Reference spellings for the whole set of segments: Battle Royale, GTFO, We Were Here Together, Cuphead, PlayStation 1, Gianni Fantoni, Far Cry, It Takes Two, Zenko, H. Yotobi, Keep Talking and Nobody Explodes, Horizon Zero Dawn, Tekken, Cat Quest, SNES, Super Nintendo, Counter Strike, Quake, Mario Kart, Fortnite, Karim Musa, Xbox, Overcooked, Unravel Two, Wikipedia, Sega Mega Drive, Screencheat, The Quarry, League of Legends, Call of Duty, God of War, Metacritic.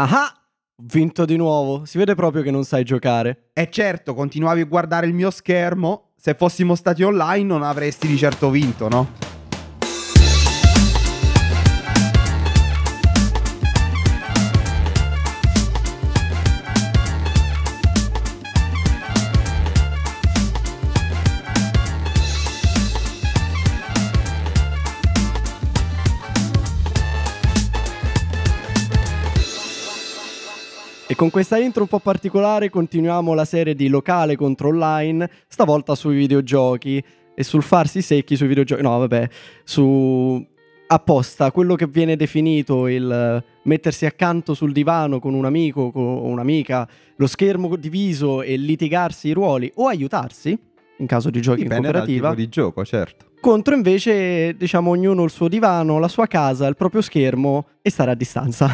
Ah, vinto di nuovo. Si vede proprio che non sai giocare. E certo, continuavi a guardare il mio schermo. Se fossimo stati online non avresti di certo vinto, no? E con questa intro un po' particolare continuiamo la serie di locale contro online, stavolta sui videogiochi e sul farsi secchi sui videogiochi, no vabbè, su apposta, quello che viene definito il mettersi accanto sul divano con un amico o un'amica, lo schermo diviso e litigarsi i ruoli o aiutarsi, in caso di giochi in cooperativa. Dipende dal tipo di gioco, certo. Contro invece, diciamo, ognuno il suo divano, la sua casa, il proprio schermo e stare a distanza.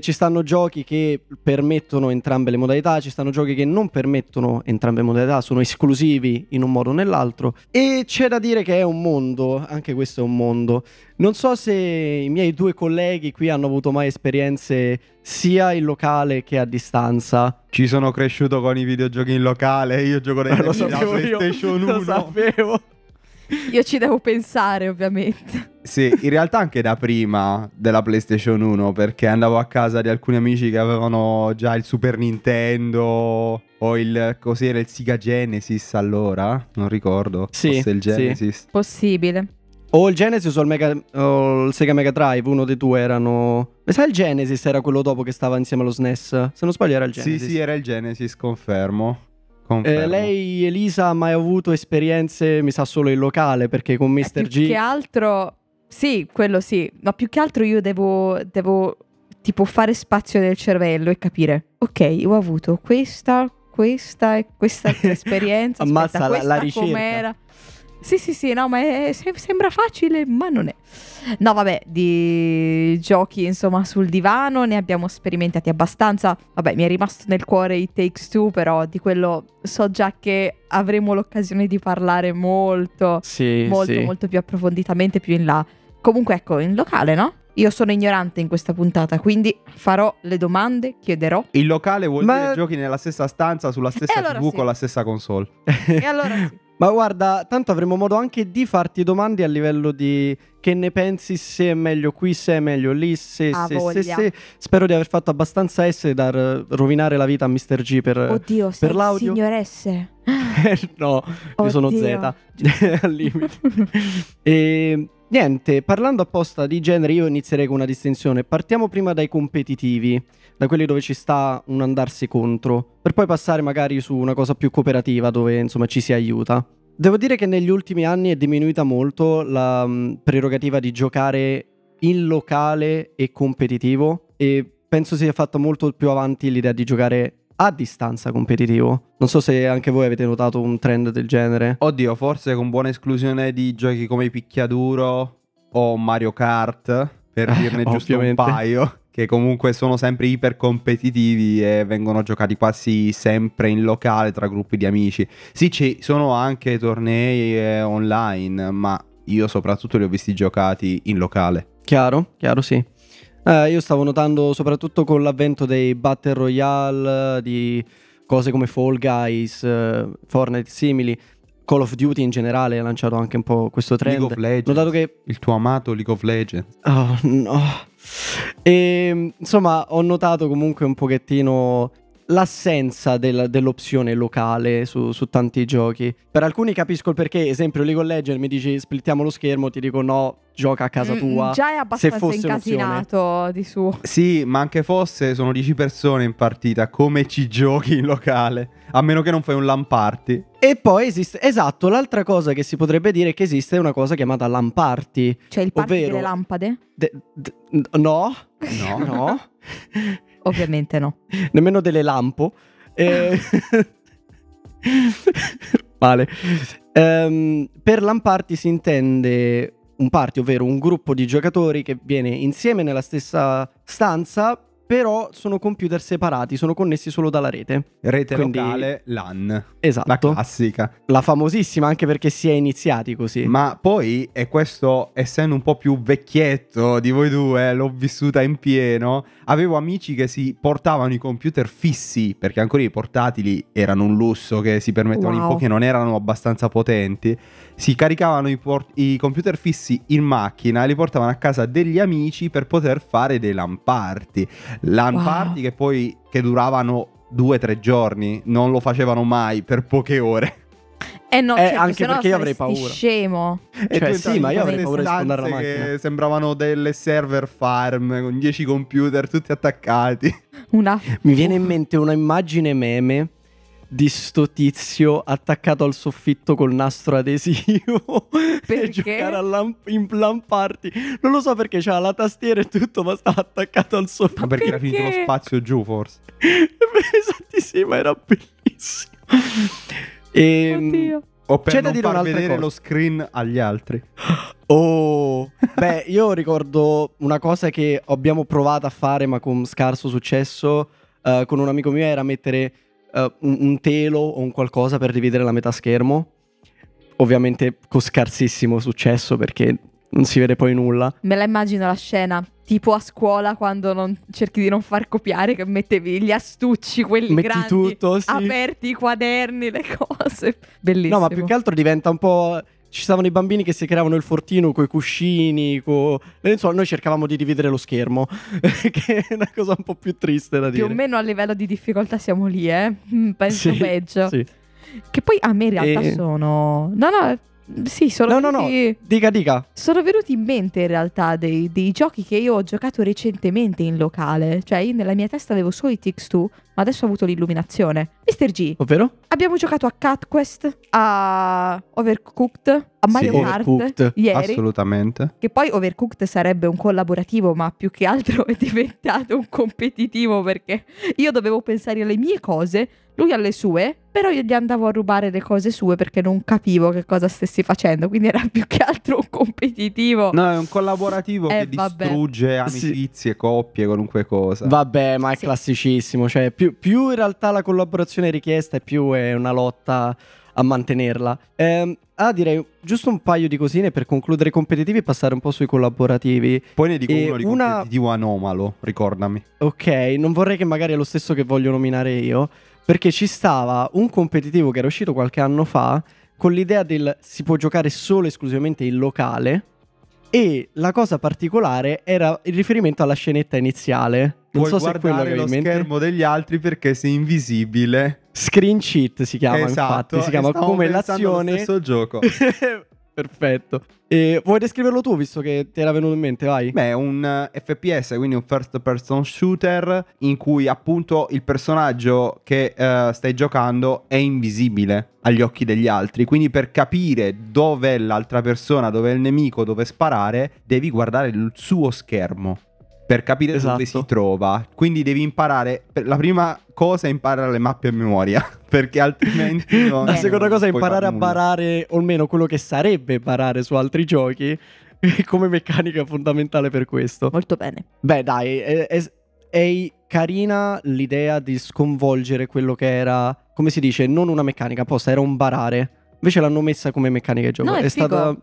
Ci stanno giochi che permettono entrambe le modalità, ci stanno giochi che non permettono entrambe le modalità, sono esclusivi in un modo o nell'altro. E c'è da dire che è un mondo, anche questo è un mondo. Non so se i miei due colleghi qui hanno avuto mai esperienze sia in locale che a distanza. Ci sono cresciuto con i videogiochi in locale, io gioco nella PlayStation 1. Lo sapevo. Io ci devo pensare, ovviamente. Sì, in realtà anche da prima della PlayStation 1, perché andavo a casa di alcuni amici che avevano già il Super Nintendo o il, cos'era, il Sega Genesis allora, non ricordo. Sì, forse il Genesis. Sì. Possibile. O il Genesis o il Sega Mega Drive, uno dei due erano... Ma sai, il Genesis era quello dopo che stava insieme allo SNES? Se non sbaglio era il Genesis. Sì, sì, era il Genesis, confermo. Lei, Elisa, ha mai avuto esperienze, mi sa, solo in locale, perché con Mr. G... Più che altro, sì, quello sì, ma più che altro io devo tipo fare spazio nel cervello e capire, ok, io ho avuto questa e questa esperienza, ammazza, aspetta, questa la ricerca. Com'era? Sì, sì, sì, no, ma sembra facile, ma non è. No, vabbè, di giochi, insomma, sul divano ne abbiamo sperimentati abbastanza. Vabbè, mi è rimasto nel cuore It Takes Two, però di quello so già che avremo l'occasione di parlare molto, sì, molto, sì, molto più approfonditamente più in là. Comunque, ecco, in locale, no? Io sono ignorante in questa puntata, quindi farò le domande, chiederò. Il locale vuol dire giochi nella stessa stanza, sulla stessa allora TV, sì, con la stessa console. E allora sì. Ma guarda, tanto avremo modo anche di farti domande a livello di che ne pensi, se è meglio qui, se è meglio lì, se. Spero di aver fatto abbastanza S da rovinare la vita a Mr. G per l'audio. Oddio, sei il signor S. No, oddio, io sono Z, al limite. E... niente, parlando apposta di genere io inizierei con una distinzione. Partiamo prima dai competitivi, da quelli dove ci sta un andarsi contro, per poi passare magari su una cosa più cooperativa dove insomma ci si aiuta. Devo dire che negli ultimi anni è diminuita molto la prerogativa di giocare in locale e competitivo, e penso sia fatta molto più avanti l'idea di giocare a distanza competitivo. Non so se anche voi avete notato un trend del genere. Oddio, forse con buona esclusione di giochi come i picchiaduro o Mario Kart, per dirne giusto un paio, che comunque sono sempre iper competitivi e vengono giocati quasi sempre in locale tra gruppi di amici. Sì, ci sono anche tornei online, ma io soprattutto li ho visti giocati in locale. Chiaro, chiaro, sì. Io stavo notando soprattutto con l'avvento dei Battle Royale, di cose come Fall Guys, Fortnite simili, Call of Duty in generale ha lanciato anche un po' questo trend. League of Legends, notato che... il tuo amato League of Legends. Oh no. E insomma ho notato comunque un pochettino l'assenza dell'opzione locale su tanti giochi. Per alcuni capisco il perché. Esempio League of Legends, mi dici splittiamo lo schermo, ti dico no, gioca a casa tua. Già è abbastanza incasinato di suo. Sì, ma anche fosse sono 10 persone in partita, come ci giochi in locale? A meno che non fai un LAN party. E poi esiste, esatto, l'altra cosa che si potrebbe dire è che esiste una cosa chiamata LAN party. Cioè il party, ovvero, delle lampade? No. No. No. Ovviamente no. Nemmeno delle lampo. Vale. Per LAN party si intende un party, ovvero un gruppo di giocatori che viene insieme nella stessa stanza però sono computer separati, sono connessi solo dalla rete. Rete locale, LAN. Esatto. La classica. La famosissima, anche perché si è iniziati così. Ma poi, e questo essendo un po' più vecchietto di voi due, l'ho vissuta in pieno, avevo amici che si portavano i computer fissi, perché ancora i portatili erano un lusso che si permettevano in pochi, non erano abbastanza potenti. Si caricavano i computer fissi in macchina e li portavano a casa degli amici per poter fare dei LAN party. LAN party che poi duravano 2 o 3 giorni, non lo facevano mai per poche ore. No, certo, anche perché io avrei paura. Scemo. Cioè, sì, ma io avrei paura di spondare la macchina. Che sembravano delle server farm con 10 computer tutti attaccati. Mi viene in mente una immagine meme di sto tizio attaccato al soffitto col nastro adesivo per giocare in LAN party. Non lo so perché c'era la tastiera e tutto, ma stava attaccato al soffitto. Ma perché era finito lo spazio giù, forse? Esattissimo, era bellissimo. Oddio. O per c'è non da dire far vedere cosa. Lo screen agli altri. Beh, io ricordo una cosa che abbiamo provato a fare ma con scarso successo con un amico mio, era mettere un telo o un qualcosa per dividere la metà schermo, ovviamente con scarsissimo successo perché non si vede poi nulla. Me la immagino la scena tipo a scuola quando non cerchi di non far copiare, che mettevi gli astucci, quelli metti grandi tutto, sì. Aperti i quaderni, le cose. Bellissimo. No, ma più che altro diventa un po', ci stavano i bambini che si creavano il fortino coi cuscini, insomma, noi cercavamo di dividere lo schermo che è una cosa un po' più triste da dire. Più o meno a livello di difficoltà siamo lì, penso, sì, peggio, sì. Che poi a me in realtà dica. Sono venuti in mente in realtà dei giochi che io ho giocato recentemente in locale. Cioè io nella mia testa avevo solo It Takes Two, ma adesso ho avuto l'illuminazione. Mr. G, ovvero? Abbiamo giocato a Cat Quest, a Overcooked, a Mario Kart, ieri. Assolutamente. Che poi Overcooked sarebbe un collaborativo, ma più che altro è diventato un competitivo, perché io dovevo pensare alle mie cose, lui alle sue, però io gli andavo a rubare le cose sue perché non capivo che cosa stessi facendo, quindi era più che altro un competitivo. No, è un collaborativo che distrugge amicizie, coppie, qualunque cosa. Vabbè, ma è classicissimo, cioè più in realtà la collaborazione richiesta e più è una lotta a mantenerla. Direi giusto un paio di cosine per concludere i competitivi e passare un po' sui collaborativi. Poi ne dico uno di competitivo anomalo, ricordami. Ok, non vorrei che magari è lo stesso che voglio nominare io, perché ci stava un competitivo che era uscito qualche anno fa con l'idea del si può giocare solo esclusivamente in locale, e la cosa particolare era il riferimento alla scenetta iniziale. Non puoi guardare lo schermo degli altri perché sei invisibile. Screencheat si chiama, esatto, infatti si chiama come l'azione. Lo stesso gioco. Perfetto. E vuoi descriverlo tu, visto che ti era venuto in mente, vai? Beh, è un FPS, quindi un first person shooter, in cui appunto il personaggio che stai giocando è invisibile agli occhi degli altri. Quindi per capire dov'è l'altra persona, dov'è il nemico, dove sparare, devi guardare il suo schermo per capire dove si trova. Quindi devi imparare, la prima cosa è imparare le mappe a memoria, perché altrimenti non la seconda cosa è imparare a barare, o almeno quello che sarebbe barare su altri giochi, come meccanica fondamentale per questo. Molto bene. Beh dai, è carina l'idea di sconvolgere quello che era, come si dice, non una meccanica apposta, era un barare, invece l'hanno messa come meccanica di gioco. No, è stata...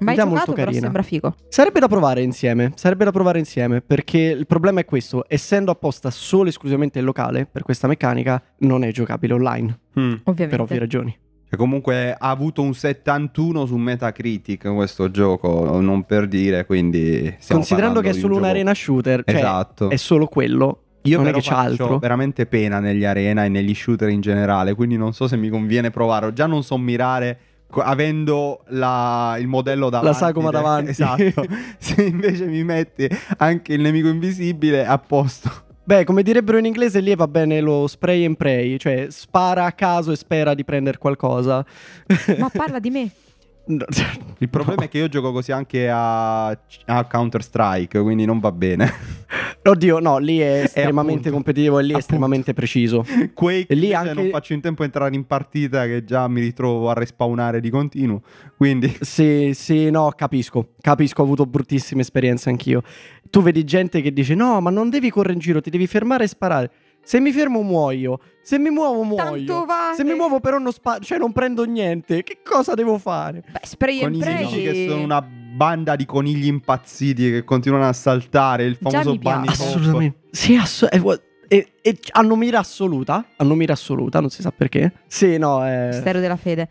mai giocato, molto carina. Però sembra figo. Sarebbe da provare insieme. Sarebbe da provare insieme, perché il problema è questo: essendo apposta solo e esclusivamente il locale per questa meccanica, non è giocabile online. Ovviamente. Per ovvie ragioni. Cioè, comunque ha avuto un 71 su Metacritic questo gioco, non per dire, quindi considerando che è solo un arena shooter, cioè esatto, è solo quello. Io non però che c'è faccio altro. Veramente pena negli arena e negli shooter in generale, quindi non so se mi conviene provare. Già non so mirare avendo il modello davanti, la sagoma davanti. Esatto. Se invece mi metti anche il nemico invisibile, a posto. Beh, come direbbero in inglese, lì va bene lo spray and pray, cioè spara a caso e spera di prendere qualcosa. Ma parla di me. Il problema è che io gioco così anche a Counter Strike, quindi non va bene. Oddio, no, lì è estremamente competitivo e lì è estremamente preciso. Quake, e lì anche... non faccio in tempo a entrare in partita che già mi ritrovo a respawnare di continuo, quindi... Sì, sì, no, capisco, ho avuto bruttissime esperienze anch'io. Tu vedi gente che dice, no, ma non devi correre in giro, ti devi fermare e sparare. Se mi fermo muoio, se mi muovo muoio. Tanto vale. Se mi muovo però non sparo, cioè non prendo niente. Che cosa devo fare? Beh, spray e preghi che sono una banda di conigli impazziti che continuano a saltare. Il famoso bunny hop. Assolutamente. Sì, hanno mira assoluta. Hanno mira assoluta, non si sa perché. Sì, no, è... mistero della fede.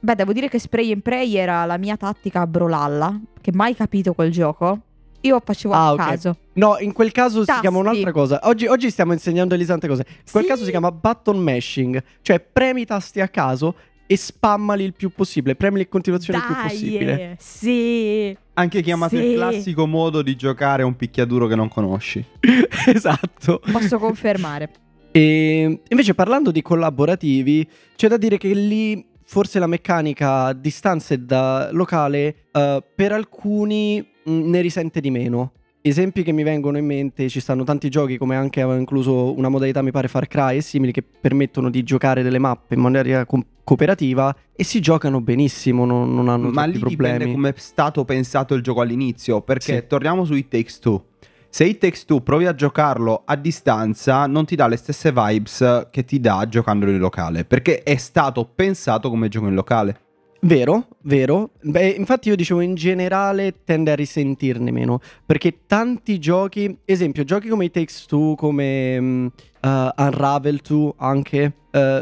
Beh, devo dire che spray and pray era la mia tattica a Brolalla, che mai capito quel gioco. Io facevo a caso. No, in quel caso si chiama un'altra cosa. Oggi stiamo insegnando Elisa tante cose. In quel caso si chiama button mashing. Cioè premi i tasti a caso e spammali il più possibile. Premili in continuazione il più possibile. Sì. Anche chiamato il classico modo di giocare a un picchiaduro che non conosci. Esatto. Posso confermare. E invece parlando di collaborativi, c'è da dire che lì forse la meccanica a distanza e da locale per alcuni ne risente di meno. Esempi che mi vengono in mente, ci stanno tanti giochi come anche aveva incluso una modalità mi pare Far Cry e simili che permettono di giocare delle mappe in maniera cooperativa e si giocano benissimo, non hanno troppi problemi. Ma lì dipende come è stato pensato il gioco all'inizio, perché torniamo su It Takes Two. Se It Takes Two provi a giocarlo a distanza non ti dà le stesse vibes che ti dà giocandolo in locale, perché è stato pensato come gioco in locale. Vero. Beh, infatti io dicevo in generale tende a risentirne meno, perché tanti giochi, esempio giochi come It Takes Two, come Unravel Two anche,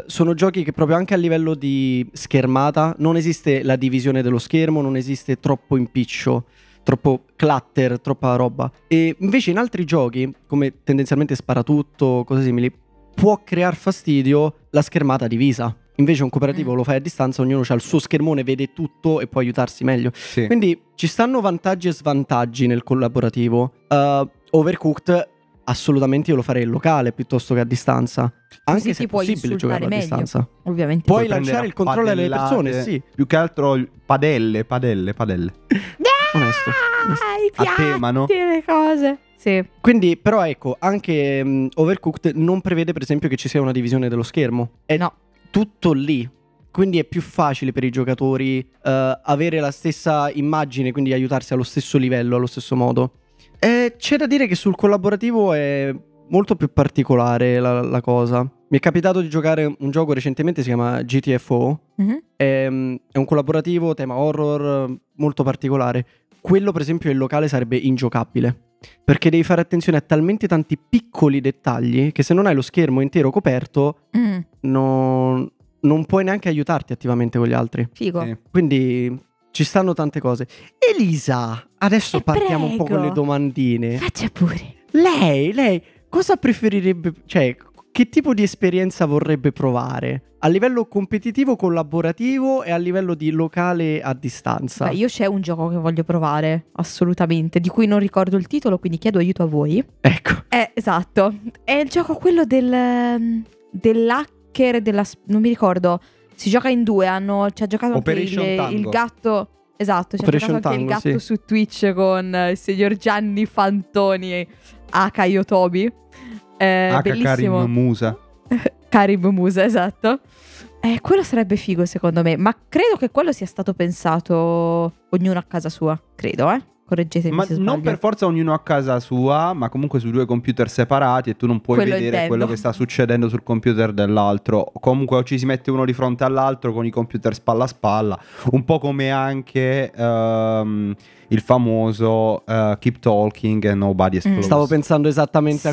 sono giochi che proprio anche a livello di schermata non esiste la divisione dello schermo, non esiste troppo impiccio, troppo clutter, troppa roba. E invece in altri giochi, come tendenzialmente Sparatutto, cose simili, può crear fastidio la schermata divisa. Invece un cooperativo lo fai a distanza, ognuno ha il suo schermone, vede tutto e può aiutarsi meglio. Sì. Quindi ci stanno vantaggi e svantaggi nel collaborativo. Overcooked assolutamente io lo farei in locale piuttosto che a distanza. Anche se è possibile giocare a distanza. Ovviamente. Puoi lanciare il controllo alle persone, sì. Più che altro padelle. Onesto. A tema, no? Le cose. Sì. Quindi però ecco, anche Overcooked non prevede per esempio che ci sia una divisione dello schermo. No. Tutto lì, quindi è più facile per i giocatori avere la stessa immagine, quindi aiutarsi allo stesso livello, allo stesso modo. C'è da dire che sul collaborativo è molto più particolare la cosa. Mi è capitato di giocare un gioco recentemente, si chiama GTFO, è un collaborativo, tema horror, molto particolare. Quello per esempio in locale sarebbe ingiocabile, perché devi fare attenzione a talmente tanti piccoli dettagli che se non hai lo schermo intero coperto non puoi neanche aiutarti attivamente con gli altri. Figo. Quindi ci stanno tante cose. Elisa, adesso partiamo un po' con le domandine. Faccia pure. Lei cosa preferirebbe, cioè che tipo di esperienza vorrebbe provare? A livello competitivo, collaborativo e a livello di locale a distanza. Beh, io c'è un gioco che voglio provare, assolutamente, di cui non ricordo il titolo, quindi chiedo aiuto a voi. Ecco. Esatto. È il gioco quello dell'hacker, non mi ricordo, si gioca in due, ci ha giocato anche il gatto. Esatto, ci ha giocato anche il gatto su Twitch con il signor Gianni Fantoni, H. Yotobi. Bellissimo. Karim Musa, esatto. Quello sarebbe figo secondo me, ma credo che quello sia stato pensato ognuno a casa sua, credo, correggetemi se sbaglio. Ma non per forza ognuno a casa sua, ma comunque su due computer separati e tu non puoi vedere quello che sta succedendo sul computer dell'altro. Comunque o ci si mette uno di fronte all'altro con i computer spalla a spalla, un po' come anche il famoso Keep Talking and Nobody Explodes. Stavo pensando esattamente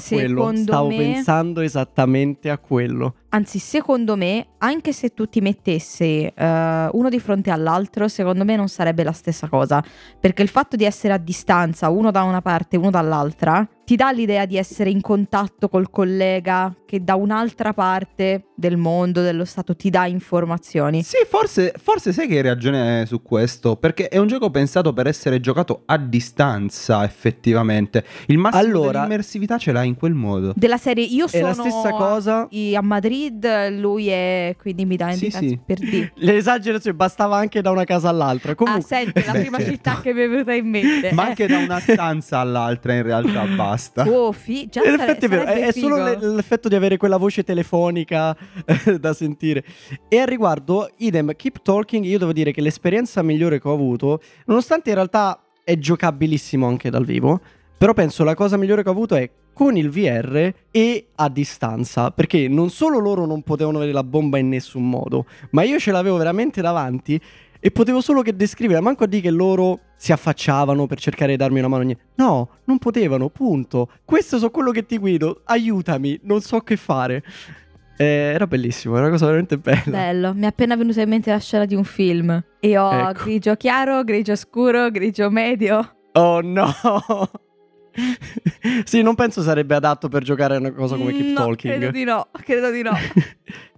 a quello. Anzi, secondo me, anche se tu ti mettessi uno di fronte all'altro, secondo me non sarebbe la stessa cosa, perché il fatto di essere a distanza, uno da una parte e uno dall'altra, ti dà l'idea di essere in contatto col collega che da un'altra parte del mondo, dello stato, ti dà informazioni. Sì, forse sai che hai ragione su questo, perché è un gioco pensato per essere giocato a distanza effettivamente. Il massimo dell'immersività ce l'ha in quel modo. Della serie io sono la stessa cosa a Madrid, lui è qui di Milano, sì. Per dire. L'esagerazione bastava anche da una casa all'altra. Comunque... senti, la prima città che mi è venuta in mente. Ma anche da una stanza all'altra in realtà basta. Oh, già è solo l'effetto di avere quella voce telefonica da sentire. E al riguardo, idem, Keep Talking, io devo dire che l'esperienza migliore che ho avuto, nonostante in realtà è giocabilissimo anche dal vivo, però penso la cosa migliore che ho avuto è con il VR e a distanza, perché non solo loro non potevano vedere la bomba in nessun modo, ma io ce l'avevo veramente davanti e potevo solo che descrivere, manco a dire che loro si affacciavano per cercare di darmi una mano. No, non potevano, punto. Questo so quello che ti guido, aiutami, non so che fare. Era bellissimo, era una cosa veramente bella. Bello, mi è appena venuta in mente la scena di un film. E ho grigio chiaro, grigio scuro, grigio medio. Oh no! Sì, non penso sarebbe adatto per giocare a una cosa come Keep Talking. Credo di no.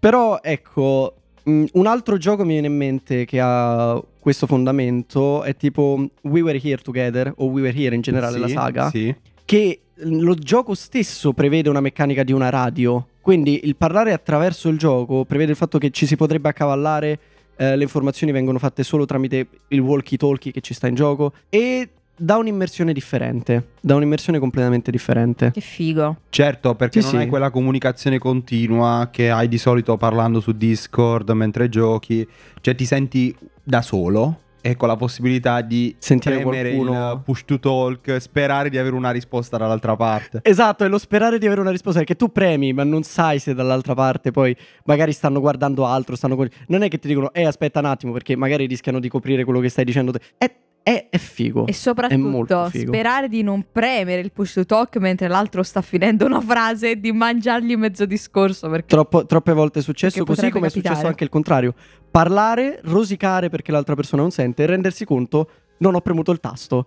Però ecco, un altro gioco mi viene in mente che ha questo fondamento è tipo We Were Here Together, o We Were Here in generale, sì, la saga, sì. Che lo gioco stesso prevede una meccanica di una radio, quindi il parlare attraverso il gioco prevede il fatto che ci si potrebbe accavallare, le informazioni vengono fatte solo tramite il walkie talkie che ci sta in gioco e da un'immersione differente, da un'immersione completamente differente. Che figo. Certo, perché sì, non hai quella comunicazione continua che hai di solito parlando su Discord mentre giochi. Cioè ti senti da solo e con la possibilità di sentire qualcuno, il push to talk, sperare di avere una risposta dall'altra parte. Esatto, è lo sperare di avere una risposta, perché tu premi ma non sai se dall'altra parte poi magari stanno guardando altro, non è che ti dicono aspetta un attimo, perché magari rischiano di coprire quello che stai dicendo te. È figo. E soprattutto è molto figo. Sperare di non premere il push to talk mentre l'altro sta finendo una frase e di mangiargli mezzo discorso, perché troppe volte è successo, così come capitare. È successo anche il contrario. Parlare, rosicare perché l'altra persona non sente e rendersi conto non ho premuto il tasto.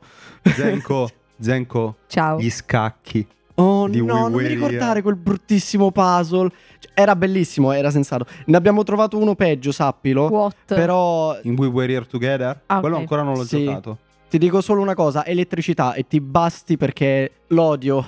Zenko, ciao. Gli scacchi. Oh no, non mi ricordare quel bruttissimo puzzle. Era bellissimo, era sensato. Ne abbiamo trovato uno peggio, sappilo. Però in We Were Here Together? Ah, quello ancora non l'ho giocato. Ti dico solo una cosa, elettricità, e ti basti, perché l'odio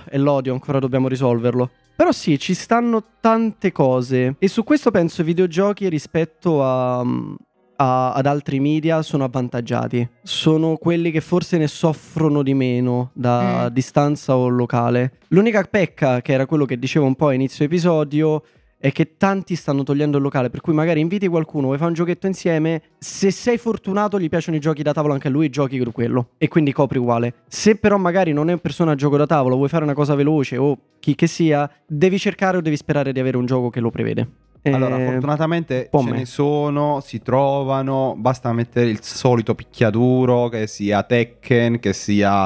ancora dobbiamo risolverlo. Però sì, ci stanno tante cose. E su questo penso i videogiochi rispetto ad altri media sono avvantaggiati. Sono quelli che forse ne soffrono di meno da distanza o locale. L'unica pecca, che era quello che dicevo un po' a inizio episodio, è che tanti stanno togliendo il locale, per cui magari inviti qualcuno, vuoi fare un giochetto insieme, se sei fortunato gli piacciono i giochi da tavolo anche a lui, giochi con quello e quindi copri uguale. Se però magari non è un persona a gioco da tavolo, vuoi fare una cosa veloce o chi che sia, devi cercare o devi sperare di avere un gioco che lo prevede. Allora, fortunatamente ce ne sono, si trovano, basta mettere il solito picchiaduro, che sia Tekken, che sia...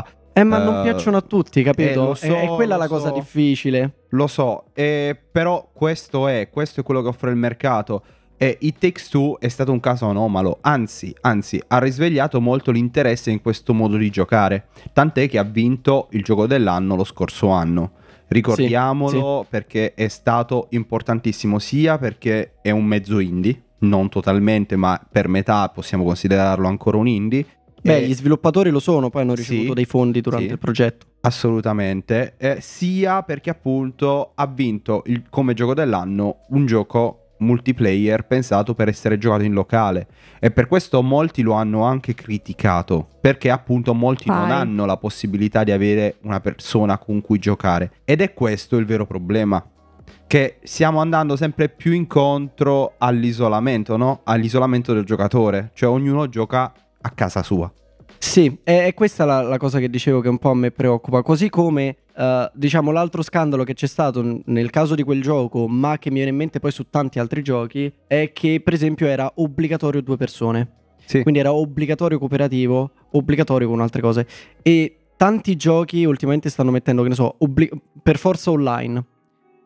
ma non piacciono a tutti, capito? È quella la cosa difficile. Lo so, però questo è quello che offre il mercato. E It Takes Two è stato un caso anomalo, anzi ha risvegliato molto l'interesse in questo modo di giocare, tant'è che ha vinto il gioco dell'anno lo scorso anno. Ricordiamolo, sì. Perché è stato importantissimo, sia perché è un mezzo indie, non totalmente ma per metà possiamo considerarlo ancora un indie. Beh, gli sviluppatori lo sono, poi hanno ricevuto dei fondi durante il progetto. Assolutamente, sia perché appunto ha vinto come gioco dell'anno un gioco multiplayer pensato per essere giocato in locale, e per questo molti lo hanno anche criticato, perché appunto molti non hanno la possibilità di avere una persona con cui giocare, ed è questo il vero problema, che stiamo andando sempre più incontro all'isolamento, no? All'isolamento del giocatore, cioè ognuno gioca a casa sua. Sì, è questa la cosa che dicevo che un po' a me preoccupa, così come diciamo l'altro scandalo che c'è stato nel caso di quel gioco, ma che mi viene in mente poi su tanti altri giochi, è che per esempio era obbligatorio 2 persone, quindi era obbligatorio cooperativo, obbligatorio con altre cose, e tanti giochi ultimamente stanno mettendo, che ne so, per forza online.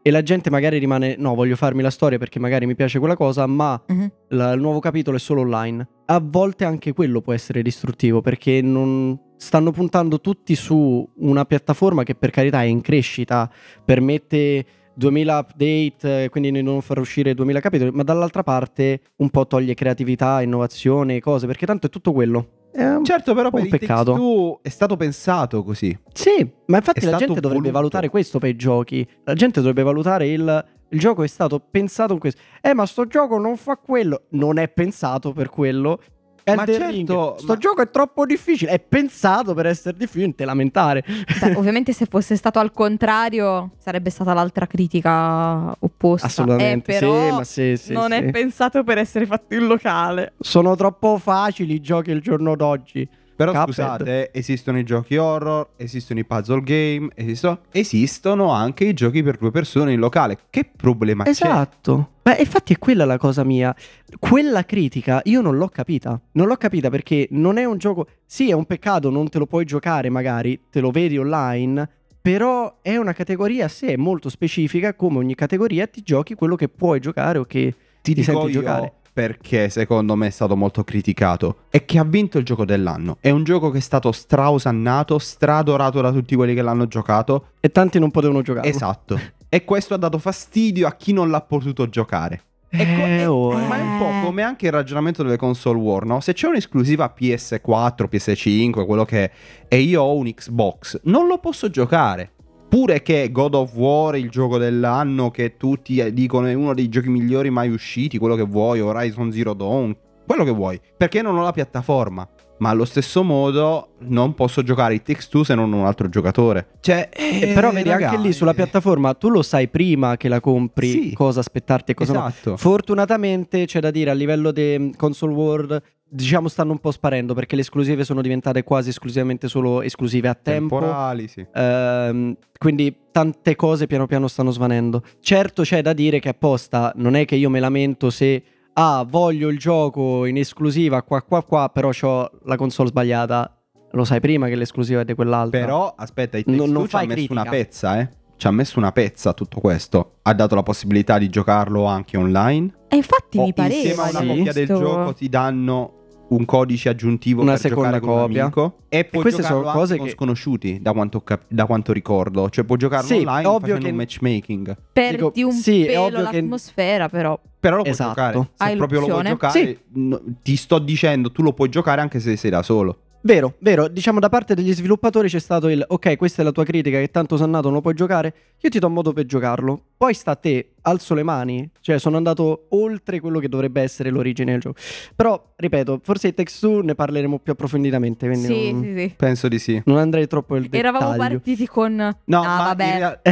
e la gente magari rimane, no, voglio farmi la storia perché magari mi piace quella cosa, ma il nuovo capitolo è solo online. A volte anche quello può essere distruttivo, perché non stanno puntando tutti su una piattaforma che, per carità, è in crescita, permette 2000 update, quindi non far uscire 2000 capitoli, ma dall'altra parte un po' toglie creatività, innovazione, cose, perché tanto è tutto quello. Certo, però per It Takes Two è stato pensato così. Sì, ma infatti la gente dovrebbe valutare questo per i giochi. La gente dovrebbe valutare il gioco è stato pensato in questo. Ma sto gioco non fa quello. Non è pensato per quello. Ma certo, sto gioco è troppo difficile. È pensato per essere difficile, te lamentare. Beh, ovviamente se fosse stato al contrario sarebbe stata l'altra critica opposta. Assolutamente, però sì, ma sì, non è pensato per essere fatto in locale. Sono troppo facili i giochi al giorno d'oggi. Però Cuphead. Scusate, esistono i giochi horror, esistono i puzzle game, esistono anche i giochi per due persone in locale. Che problema c'è? Esatto. Ma infatti è quella la cosa mia. Quella critica io non l'ho capita. Non l'ho capita perché non è un gioco... Sì, è un peccato, non te lo puoi giocare magari, te lo vedi online... Però è una categoria a sé, molto specifica, come ogni categoria ti giochi quello che puoi giocare o che ti senti giocare. Perché secondo me è stato molto criticato è che ha vinto il gioco dell'anno. È un gioco che è stato strausannato, stradorato da tutti quelli che l'hanno giocato, e tanti non potevano giocare. Esatto. E questo ha dato fastidio a chi non l'ha potuto giocare. Ma è un po' come anche il ragionamento delle console war, no? Se c'è un'esclusiva PS4, PS5, quello che è, e io ho un Xbox, non lo posso giocare. Pure che God of War, il gioco dell'anno, che tutti dicono è uno dei giochi migliori mai usciti, quello che vuoi, Horizon Zero Dawn, quello che vuoi, perché non ho la piattaforma. Ma allo stesso modo non posso giocare It Takes Two se non un altro giocatore. Cioè, però vedi, ragazzi, anche lì sulla piattaforma tu lo sai prima che la compri, sì, cosa aspettarti e cosa no. Fortunatamente c'è da dire, a livello di console world, diciamo, stanno un po' sparendo, perché le esclusive sono diventate quasi esclusivamente solo esclusive a tempo. Temporali, sì. Quindi tante cose piano piano stanno svanendo. Certo, c'è da dire che apposta, non è che io me lamento se voglio il gioco in esclusiva qua, però c'ho la console sbagliata. Lo sai prima che l'esclusiva è di quell'altra. Però aspetta, It Takes Two ci ha messo una pezza, ci ha messo una pezza a tutto questo. Ha dato la possibilità di giocarlo anche online. E infatti mi pareva insieme a una copia del gioco ti danno un codice aggiuntivo, una per giocare con un amico. E puoi giocarlo anche con sconosciuti, da quanto ricordo. Cioè puoi giocarlo online facendo un matchmaking. Perdi un pelo l'atmosfera, però lo puoi giocare. Se proprio lo vuoi giocare, ti sto dicendo, tu lo puoi giocare anche se sei da solo. Vero, vero, diciamo da parte degli sviluppatori c'è stato il ok, questa è la tua critica, che tanto sannato non lo puoi giocare, io ti do un modo per giocarlo. Poi sta a te, alzo le mani, cioè sono andato oltre quello che dovrebbe essere l'origine del gioco. Però, ripeto, forse It Takes Two ne parleremo più approfonditamente, quindi penso di sì. Non andrei troppo nel dettaglio. Eravamo partiti con non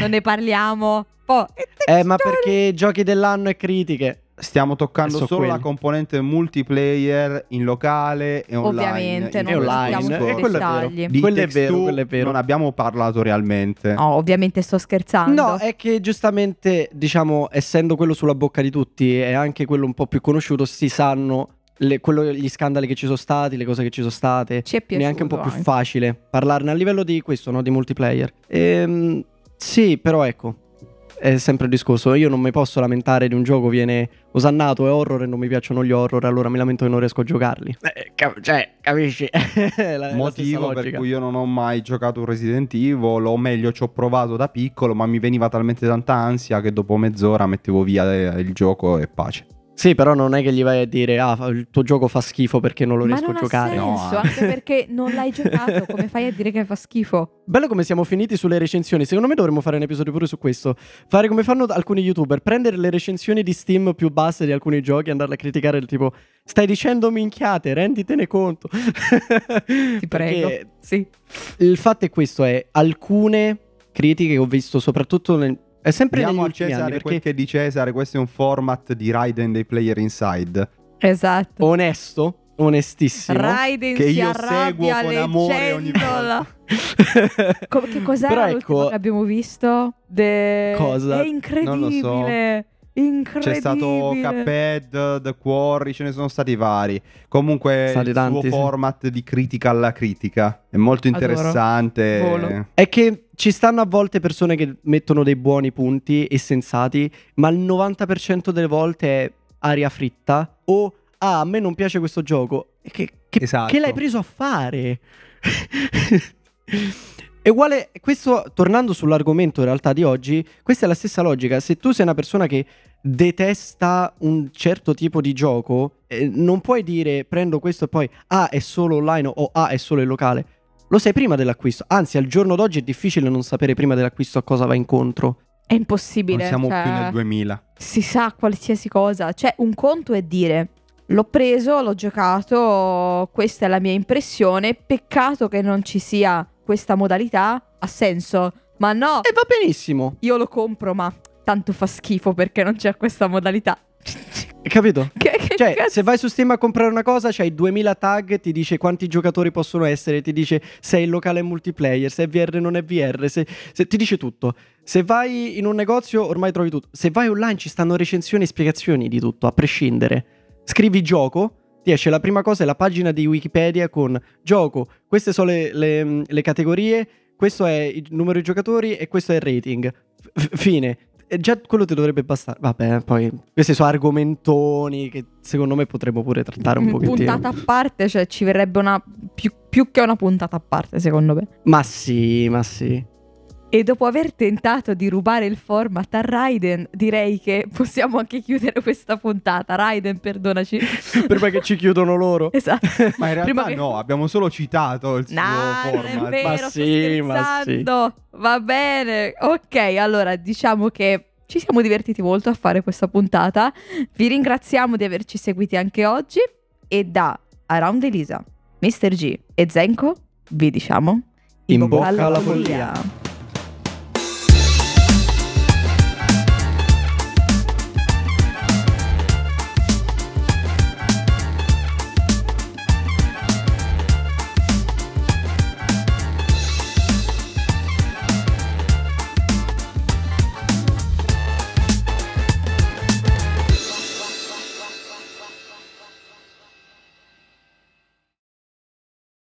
ne parliamo. Ma perché giochi dell'anno e critiche? Stiamo toccando solo la componente multiplayer in locale e online. Ovviamente, quello è vero. Non abbiamo parlato realmente. No, ovviamente sto scherzando. No, è che giustamente, diciamo, essendo quello sulla bocca di tutti e anche quello un po' più conosciuto, si sanno gli scandali che ci sono stati, le cose che ci sono state. Ci è piaciuto, neanche un po' più facile parlarne a livello di questo, no? Di multiplayer. Sì, però ecco, è sempre il discorso, io non mi posso lamentare di un gioco viene osannato, è horror e non mi piacciono gli horror, allora mi lamento che non riesco a giocarli, cioè capisci? Motivo per cui io non ho mai giocato un Resident Evil, o meglio ci ho provato da piccolo, ma mi veniva talmente tanta ansia che dopo mezz'ora mettevo via il gioco e pace. Sì, però non è che gli vai a dire il tuo gioco fa schifo perché non lo riesco a giocare. Ma non ha senso, anche perché non l'hai giocato, come fai a dire che fa schifo? Bello come siamo finiti sulle recensioni. Secondo me dovremmo fare un episodio pure su questo. Fare come fanno alcuni youtuber, prendere le recensioni di Steam più basse di alcuni giochi e andarle a criticare, tipo stai dicendo minchiate, renditene conto. Ti prego. Sì. Il fatto è questo, è alcune critiche che ho visto soprattutto nel... È sempre a Cesare perché... quel che è di Cesare, questo è un format di Raiden dei Player Inside. Esatto. Onesto, onestissimo. Raiden che io seguo con amore ogni volta. Che cos'era l'ultimo che abbiamo visto? È incredibile. Non lo so. Incredibile. C'è stato Cuphead, The Quarry, ce ne sono stati vari. Comunque il suo format di critica alla critica è molto interessante. È che ci stanno a volte persone che mettono dei buoni punti e sensati, ma il 90% delle volte è aria fritta o ah, a me non piace questo gioco. Che l'hai preso a fare? E uguale, questo, tornando sull'argomento in realtà di oggi, questa è la stessa logica. Se tu sei una persona che detesta un certo tipo di gioco, non puoi dire prendo questo e poi ah, è solo online o ah, è solo in locale. Lo sai prima dell'acquisto. Anzi, al giorno d'oggi è difficile non sapere prima dell'acquisto a cosa va incontro. È impossibile. Non siamo più nel 2000. Si sa qualsiasi cosa. Cioè, un conto è dire... l'ho preso, l'ho giocato, questa è la mia impressione. Peccato che non ci sia questa modalità, ha senso. Ma no, e va benissimo. Io lo compro, ma tanto fa schifo perché non c'è questa modalità. Capito? Cioè, se vai su Steam a comprare una cosa, c'hai 2000 tag, ti dice quanti giocatori possono essere, ti dice se è in locale multiplayer, se è VR non è VR, se ti dice tutto. Se vai in un negozio ormai trovi tutto. Se vai online ci stanno recensioni e spiegazioni di tutto, a prescindere. Scrivi gioco, ti esce la prima cosa è la pagina di Wikipedia con gioco, queste sono le categorie, questo è il numero di giocatori e questo è il rating. Fine. E già quello ti dovrebbe bastare. Vabbè, poi questi sono argomentoni che secondo me potremmo pure trattare un pochettino. Puntata a parte, cioè ci verrebbe una più che una puntata a parte secondo me. Ma sì, ma sì. E dopo aver tentato di rubare il format a Raiden, direi che possiamo anche chiudere questa puntata. Raiden, perdonaci. Prima che ci chiudono loro. Esatto. Ma in realtà che... no, abbiamo solo citato il suo format. Non è vero, ma sì, ma sì. Va bene. Ok, allora diciamo che ci siamo divertiti molto a fare questa puntata. Vi ringraziamo di averci seguiti anche oggi. E da Around Elisa, Mr. G e Zenko vi diciamo in bocca alla follia.